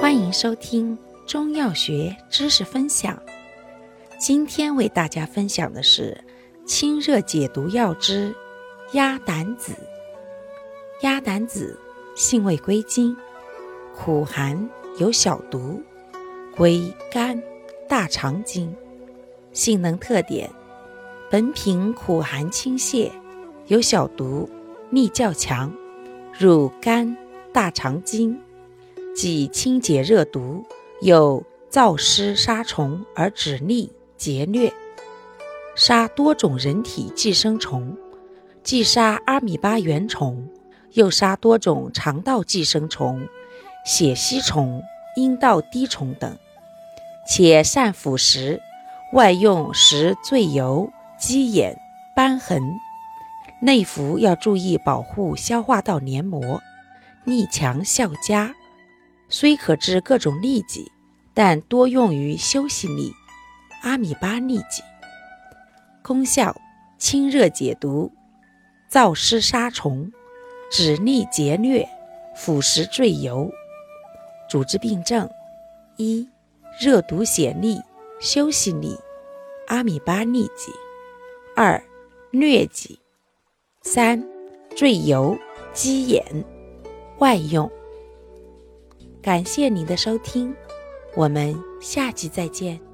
欢迎收听中药学知识分享。今天为大家分享的是清热解毒药之鸭胆子。鸭胆子性味归经：苦寒，有小毒，归肝、大肠经。性能特点：本品苦寒清泻，有小毒，秘较强，入肝、大肠经，既清解热毒，又燥湿杀虫而止痢劫疟，杀多种人体寄生虫，既杀阿米巴原虫，又杀多种肠道寄生虫、血吸虫、阴道滴虫等，且善腐蚀，外用时醉油、鸡眼、瘢痕，内服要注意保护消化道黏膜，逆强效佳。虽可治各种痢疾，但多用于休息痢、阿米巴痢疾。功效：清热解毒，燥湿杀虫，止痢劫疟，腐蚀赘疣。主治病症：一、热毒血痢、休息痢、阿米巴痢疾；二、疟疾；三、赘疣、鸡眼。外用。感谢您的收听，我们下期再见。